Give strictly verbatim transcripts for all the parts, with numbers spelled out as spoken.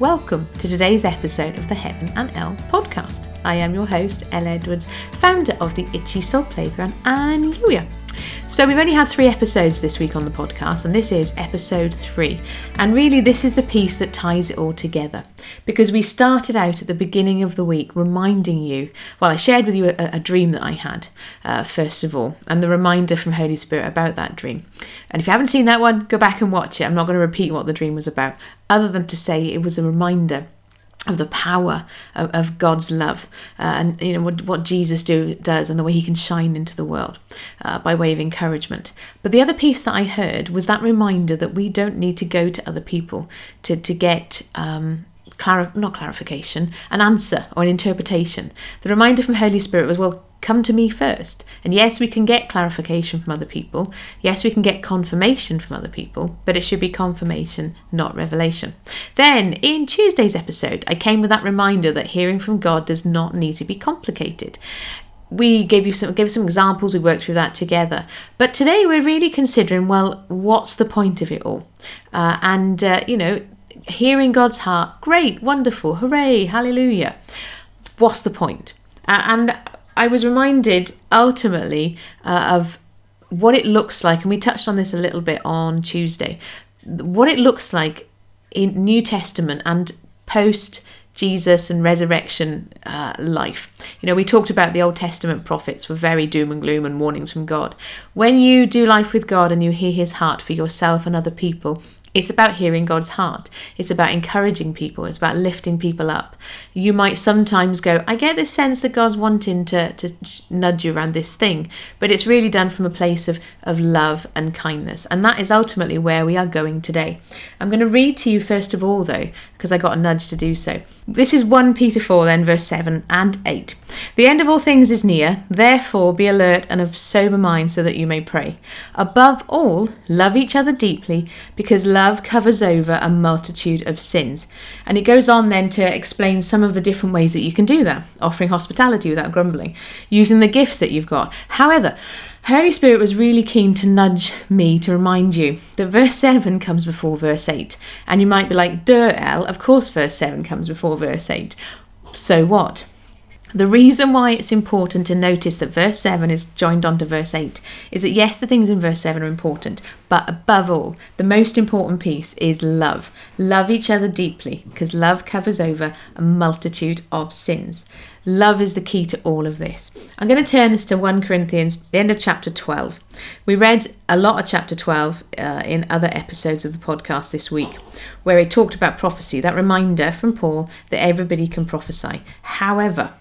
Welcome to today's episode of the Heaven and El podcast. I am your host, El Edwards, founder of the Itchy Soul Playground and Youier. So we've only had three episodes this week on the podcast, and this is episode three. And really, this is the piece that ties it all together, because we started out at the beginning of the week reminding you, well, I shared with you a, a dream that I had, uh, first of all, and the reminder from Holy Spirit about that dream. And if you haven't seen that one, go back and watch it. I'm not going to repeat what the dream was about, other than to say it was a reminder of the power of, of God's love uh, and you know what, what Jesus do, does and the way he can shine into the world uh, by way of encouragement. But the other piece that I heard was that reminder that we don't need to go to other people to, to get... Um, Clar- not clarification, an answer or an interpretation. The reminder from Holy Spirit was, well, come to me first. And yes, we can get clarification from other people. Yes, we can get confirmation from other people, but it should be confirmation, not revelation. Then in Tuesday's episode, I came with that reminder that hearing from God does not need to be complicated. We gave you some, gave some examples, we worked through that together. But today we're really considering, well, what's the point of it all? Uh, and, uh, you know, hearing God's heart, great, wonderful, hooray, hallelujah. What's the point? Uh, and I was reminded ultimately uh, of what it looks like, and we touched on this a little bit on Tuesday, what it looks like in New Testament and post Jesus and resurrection uh, life. You know, we talked about the Old Testament prophets were very doom and gloom and warnings from God. When you do life with God and you hear his heart for yourself and other people, it's about hearing God's heart. It's about encouraging people. It's about lifting people up. You might sometimes go, I get this sense that God's wanting to, to nudge you around this thing, but it's really done from a place of, of love and kindness. And that is ultimately where we are going today. I'm going to read to you first of all, though, because I got a nudge to do so. This is First Peter four, then verse seven and eight. The end of all things is near. Therefore, be alert and of sober mind so that you may pray. Above all, love each other deeply, because love Love covers over a multitude of sins. And it goes on then to explain some of the different ways that you can do that, offering hospitality without grumbling, using the gifts that you've got. However, Holy Spirit was really keen to nudge me to remind you that verse seven comes before verse eight. And you might be like, duh, El, of course verse seven comes before verse eight. So what? The reason why it's important to notice that verse seven is joined onto verse eight is that, yes, the things in verse seven are important, but above all, the most important piece is love. Love each other deeply, because love covers over a multitude of sins. Love is the key to all of this. I'm going to turn us to First Corinthians, the end of chapter twelve. We read a lot of chapter twelve uh, in other episodes of the podcast this week, where he talked about prophecy, that reminder from Paul that everybody can prophesy. However,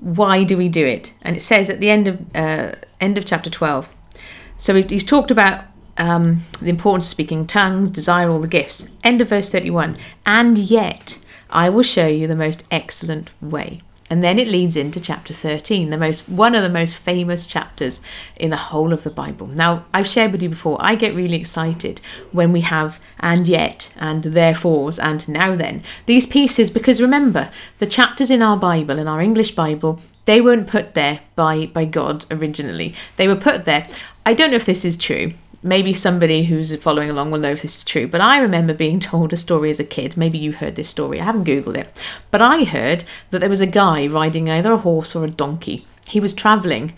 why do we do it? And it says at the end of uh, end of chapter twelve. So he's talked about um, the importance of speaking tongues, desire all the gifts. End of verse thirty-one. And yet I will show you the most excellent way. And then it leads into chapter thirteen, the most one of the most famous chapters in the whole of the Bible. Now, I've shared with you before, I get really excited when we have and yet and therefores and now then. These pieces, because remember, the chapters in our Bible, in our English Bible, they weren't put there by, by God originally. They were put there. I don't know if this is true. Maybe somebody who's following along will know if this is true, but I remember being told a story as a kid. Maybe you heard this story. I haven't Googled it, but I heard that there was a guy riding either a horse or a donkey. He was travelling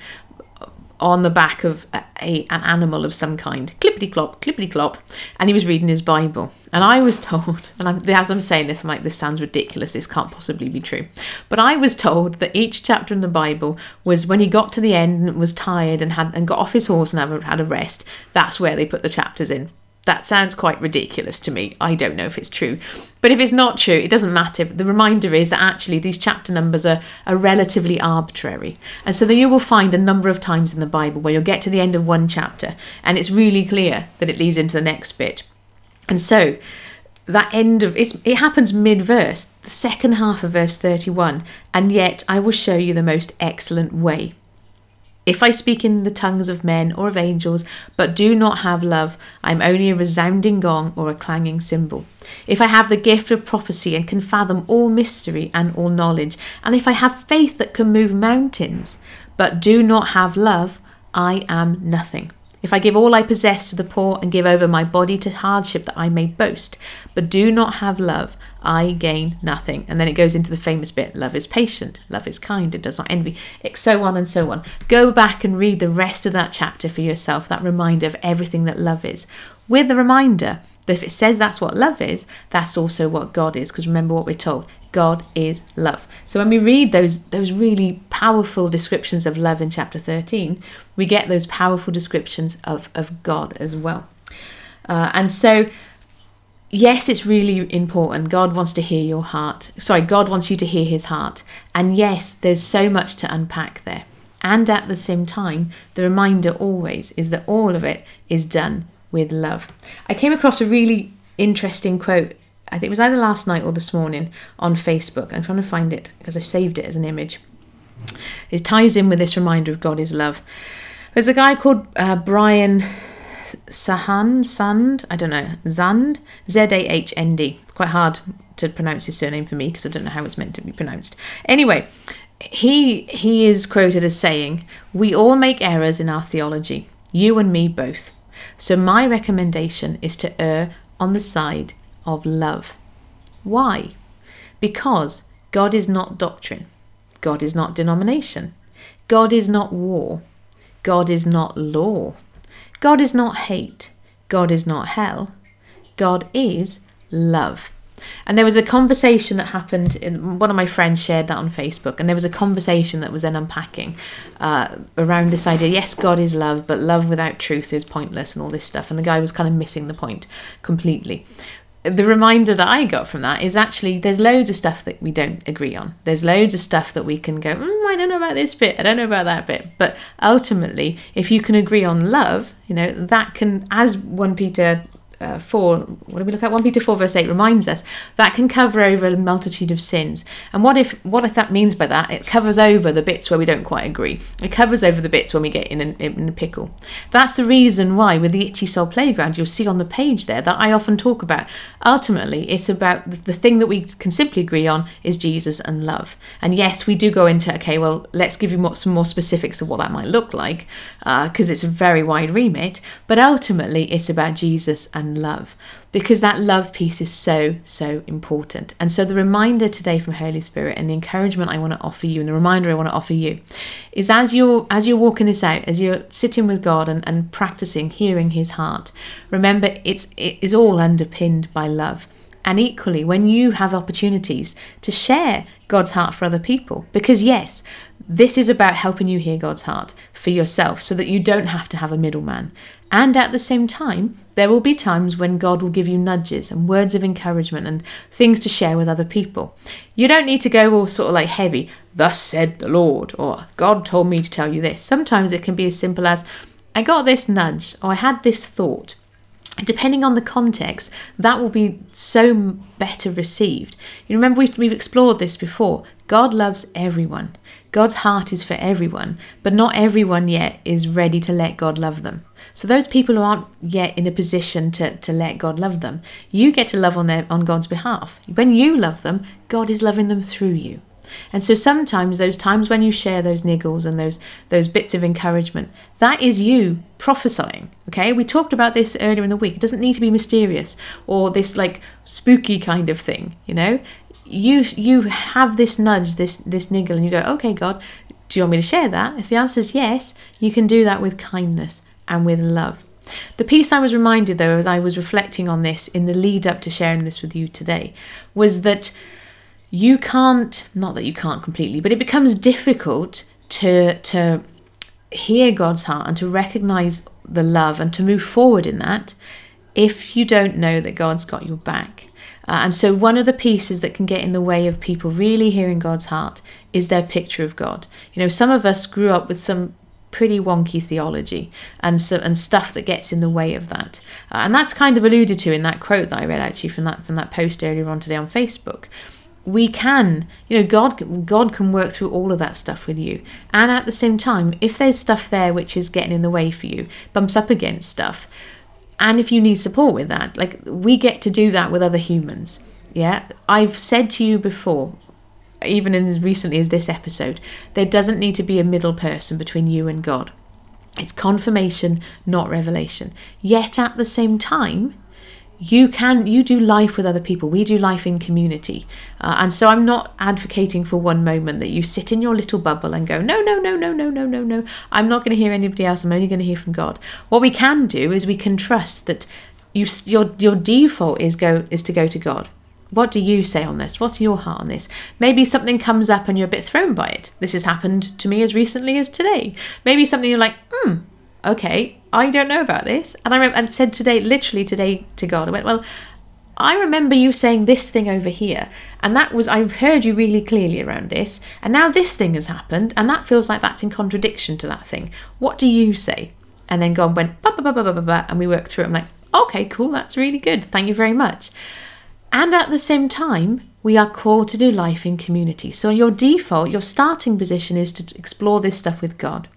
on the back of a, a, an animal of some kind, clippity-clop, clippity-clop, and he was reading his Bible. And I was told, and I'm, as I'm saying this, I'm like, this sounds ridiculous, this can't possibly be true. But I was told that each chapter in the Bible was when he got to the end and was tired and had and got off his horse and had, had a rest, that's where they put the chapters in. That sounds quite ridiculous to me. I don't know if it's true. But if it's not true, it doesn't matter. But the reminder is that actually these chapter numbers are, are relatively arbitrary. And so that you will find a number of times in the Bible where you'll get to the end of one chapter and it's really clear that it leads into the next bit. And so that end of it's, it happens mid-verse, the second half of verse thirty-one. And yet I will show you the most excellent way. If I speak in the tongues of men or of angels, but do not have love, I am only a resounding gong or a clanging cymbal. If I have the gift of prophecy and can fathom all mystery and all knowledge, and if I have faith that can move mountains, but do not have love, I am nothing. If I give all I possess to the poor and give over my body to hardship that I may boast, but do not have love, I gain nothing. And then it goes into the famous bit, love is patient, love is kind, it does not envy, so on and so on. Go back and read the rest of that chapter for yourself, that reminder of everything that love is. With the reminder that if it says that's what love is, that's also what God is, because remember what we're told, God is love. So when we read those those really powerful descriptions of love in chapter thirteen, we get those powerful descriptions of, of God as well. Uh, and so, yes, it's really important. God wants to hear your heart. Sorry, God wants you to hear his heart. And yes, there's so much to unpack there. And at the same time, the reminder always is that all of it is done with love. I came across a really interesting quote, I think it was either last night or this morning on Facebook. I'm trying to find it because I saved it as an image. It ties in with this reminder of God is love. There's a guy called uh, Brian Sahand, Sand, I don't know, Zand, Z A H N D. It's quite hard to pronounce his surname for me because I don't know how it's meant to be pronounced. Anyway, he he is quoted as saying, "We all make errors in our theology, you and me both. So my recommendation is to err on the side of love." Why? Because God is not doctrine. God is not denomination. God is not war. God is not law. God is not hate. God is not hell. God is love. And there was a conversation that happened, in, one of my friends shared that on Facebook, and there was a conversation that was then unpacking uh, around this idea, yes, God is love, but love without truth is pointless and all this stuff. And the guy was kind of missing the point completely. The reminder that I got from that is actually there's loads of stuff that we don't agree on. There's loads of stuff that we can go, mm, I don't know about this bit, I don't know about that bit. But ultimately, if you can agree on love, you know, that can, as First Peter... Uh, four, what did we look at? First Peter four verse eight reminds us that can cover over a multitude of sins. And what if what if that means by that it covers over the bits where we don't quite agree? It covers over the bits when we get in a, in a pickle. That's the reason why with the Itchy Soul Playground, you'll see on the page there that I often talk about. Ultimately, it's about the, the thing that we can simply agree on is Jesus and love. And yes, we do go into, okay, well, let's give you more, some more specifics of what that might look like, because uh, it's a very wide remit. But ultimately, it's about Jesus and love, because that love piece is so so important. And so the reminder today from Holy Spirit, and the encouragement I want to offer you, and the reminder I want to offer you, is as you're as you're walking this out, as you're sitting with God and, and practicing hearing his heart, remember it's it is all underpinned by love. And equally, when you have opportunities to share God's heart for other people, because yes, this is about helping you hear God's heart for yourself so that you don't have to have a middleman. And at the same time, there will be times when God will give you nudges and words of encouragement and things to share with other people. You don't need to go all sort of like heavy, thus said the Lord, or God told me to tell you this. Sometimes it can be as simple as, I got this nudge, or I had this thought. Depending on the context, that will be so better received. You remember we've, we've explored this before. God loves everyone. God's heart is for everyone, but not everyone yet is ready to let God love them. So those people who aren't yet in a position to, to let God love them, you get to love on their, on God's behalf. When you love them, God is loving them through you. And so sometimes those times when you share those niggles and those those bits of encouragement, that is you prophesying, okay? We talked about this earlier in the week. It doesn't need to be mysterious or this like spooky kind of thing, you know? You you have this nudge, this this niggle, and you go, okay, God, do you want me to share that? If the answer is yes, you can do that with kindness and with love. The piece I was reminded, though, as I was reflecting on this in the lead up to sharing this with you today, was that you can't, not that you can't completely, but it becomes difficult to to hear God's heart and to recognize the love and to move forward in that if you don't know that God's got your back. Uh, and so one of the pieces that can get in the way of people really hearing God's heart is their picture of God. You know, some of us grew up with some pretty wonky theology and so, and stuff that gets in the way of that. Uh, and that's kind of alluded to in that quote that I read out to you from that, from that post earlier on today on Facebook. We can, you know, God God can work through all of that stuff with you. And at the same time, if there's stuff there which is getting in the way for you, bumps up against stuff, and if you need support with that, like we get to do that with other humans, yeah? I've said to you before, even in as recently as this episode, there doesn't need to be a middle person between you and God. It's confirmation, not revelation. Yet at the same time, you can you do life with other people. We do life in community. Uh, and so I'm not advocating for one moment that you sit in your little bubble and go, no, no, no, no, no, no, no, no. I'm not going to hear anybody else. I'm only going to hear from God. What we can do is we can trust that you, your your default is go is to go to God. What do you say on this? What's your heart on this? Maybe something comes up and you're a bit thrown by it. This has happened to me as recently as today. Maybe something you're like, hmm, okay, I don't know about this. And I remember, and said today, literally today to God, I went, well, I remember you saying this thing over here. And that was, I've heard you really clearly around this. And now this thing has happened. And that feels like that's in contradiction to that thing. What do you say? And then God went, ba, ba, ba, ba, ba, ba, and we worked through it. I'm like, okay, cool. That's really good. Thank you very much. And at the same time, we are called to do life in community. So your default, your starting position is to explore this stuff with God.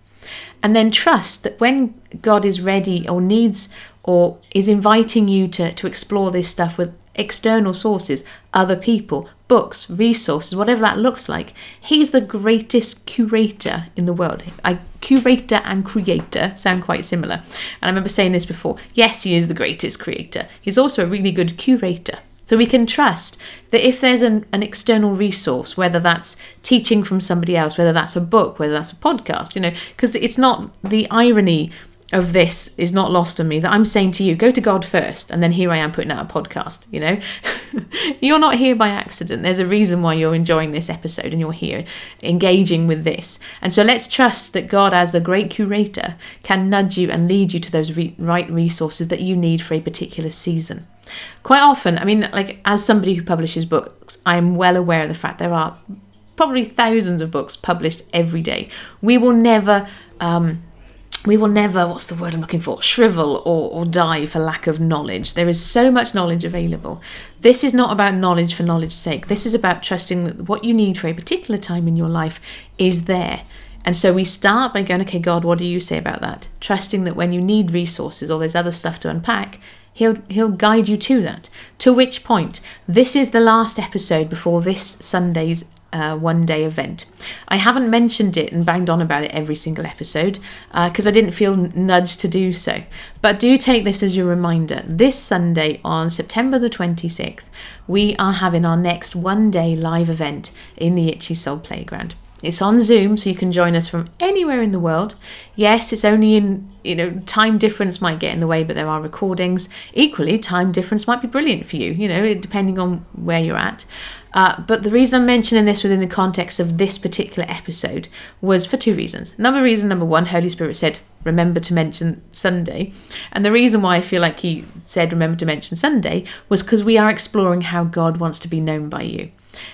And then trust that when God is ready or needs or is inviting you to, to explore this stuff with external sources, other people, books, resources, whatever that looks like, he's the greatest curator in the world. I, curator and creator sound quite similar. And I remember saying this before. Yes, he is the greatest creator. He's also a really good curator. So we can trust that if there's an, an external resource, whether that's teaching from somebody else, whether that's a book, whether that's a podcast, you know, because it's not, the irony of this is not lost on me that I'm saying to you, go to God first. And then here I am putting out a podcast, you know, you're not here by accident. There's a reason why you're enjoying this episode and you're here engaging with this. And so let's trust that God, as the great curator, can nudge you and lead you to those re- right resources that you need for a particular season. Quite often, I mean, like as somebody who publishes books, I'm well aware of the fact there are probably thousands of books published every day. We will never, um, we will never, what's the word I'm looking for, shrivel or, or die for lack of knowledge. There is so much knowledge available. This is not about knowledge for knowledge's sake. This is about trusting that what you need for a particular time in your life is there. And so we start by going, okay, God, what do you say about that? Trusting that when you need resources or there's other stuff to unpack, He'll he'll guide you to that. To which point, this is the last episode before this Sunday's uh, one-day event. I haven't mentioned it and banged on about it every single episode because uh, I didn't feel nudged to do so. But do take this as your reminder. This Sunday on September the twenty-sixth, we are having our next one-day live event in the Itchy Soul Playground. It's on Zoom, so you can join us from anywhere in the world. Yes, it's only in, you know, time difference might get in the way, but there are recordings. Equally, time difference might be brilliant for you, you know, depending on where you're at. Uh, but the reason I'm mentioning this within the context of this particular episode was for two reasons. Number reason, number one, Holy Spirit said, remember to mention Sunday. And the reason why I feel like he said, remember to mention Sunday, was because we are exploring how God wants to be known by you.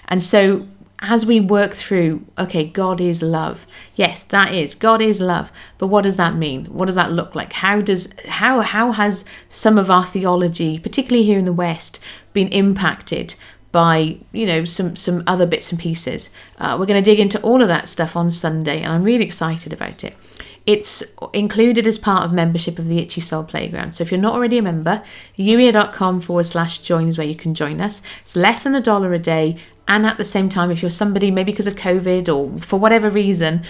And so, as we work through, okay, God is love. Yes, that is. God is love. But what does that mean? What does that look like? How does how how has some of our theology, particularly here in the West, been impacted by, you know, some, some other bits and pieces? Uh, we're going to dig into all of that stuff on Sunday, and I'm really excited about it. It's included as part of membership of the Itchy Soul Playground. So if you're not already a member, Youier.com forward slash join is where you can join us. It's less than a dollar a day. And at the same time, if you're somebody, maybe because of COVID or for whatever reason,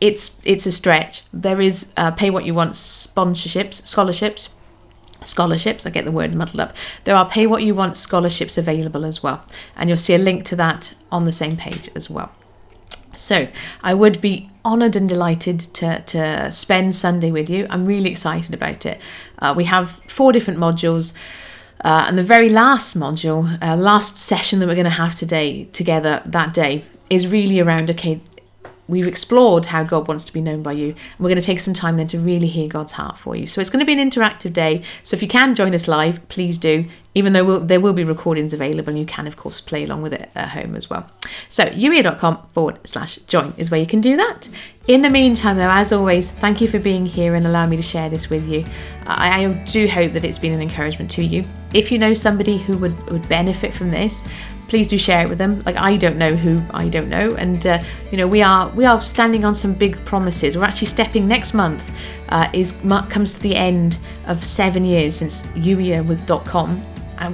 it's it's a stretch. There is uh, pay what you want sponsorships, scholarships. Scholarships, I get the words muddled up. There are pay what you want scholarships available as well. And you'll see a link to that on the same page as well. So I would be honoured and delighted to, to spend Sunday with you. I'm really excited about it. Uh, we have four different modules. Uh, and the very last module, uh, last session that we're going to have today together that day is really around, okay, we've explored how God wants to be known by you. And we're going to take some time then to really hear God's heart for you. So it's going to be an interactive day. So if you can join us live, please do. Even though we'll, there will be recordings available, and you can, of course, play along with it at home as well. So Youier.com forward slash join is where you can do that. In the meantime, though, as always, thank you for being here and allowing me to share this with you. I, I do hope that it's been an encouragement to you. If you know somebody who would, would benefit from this, please do share it with them. Like, I don't know who I don't know. And, uh, you know, we are we are standing on some big promises. We're actually stepping next month. Uh, is comes to the end of seven years since Youier dot com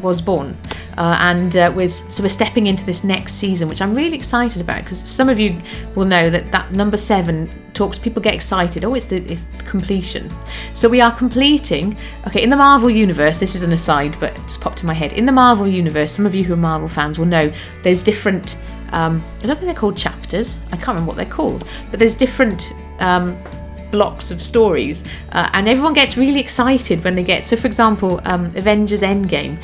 was born. Uh, and uh, we're, so we're stepping into this next season, which I'm really excited about, because some of you will know that that number seven talks, people get excited, oh, it's the it's completion. So we are completing, okay, in the Marvel Universe, this is an aside, but it just popped in my head. In the Marvel Universe, some of you who are Marvel fans will know there's different, um, I don't think they're called chapters, I can't remember what they're called, but there's different um, blocks of stories, uh, and everyone gets really excited when they get, so for example, um, Avengers Endgame,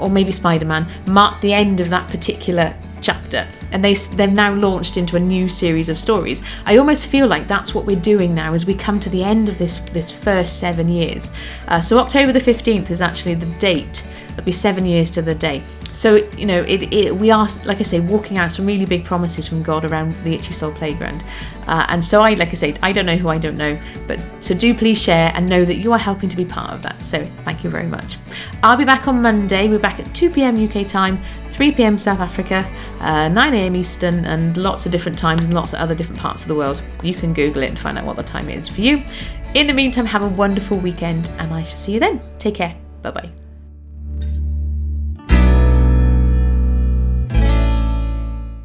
or maybe Spider-Man, marked the end of that particular chapter, and they, they've now launched into a new series of stories. I almost feel like that's what we're doing now as we come to the end of this, this first seven years. Uh, so October the fifteenth is actually the date. It'll be seven years to the day. So, you know, it, it, we are, like I say, walking out some really big promises from God around the Itchy Soul Playground. Uh, and so I, like I say, I don't know who I don't know, but so do please share and know that you are helping to be part of that. So thank you very much. I'll be back on Monday. We're back at two p.m. U K time, three p.m. South Africa, uh, nine a.m. Eastern, and lots of different times and lots of other different parts of the world. You can Google it and find out what the time is for you. In the meantime, have a wonderful weekend, and I shall see you then. Take care. Bye-bye.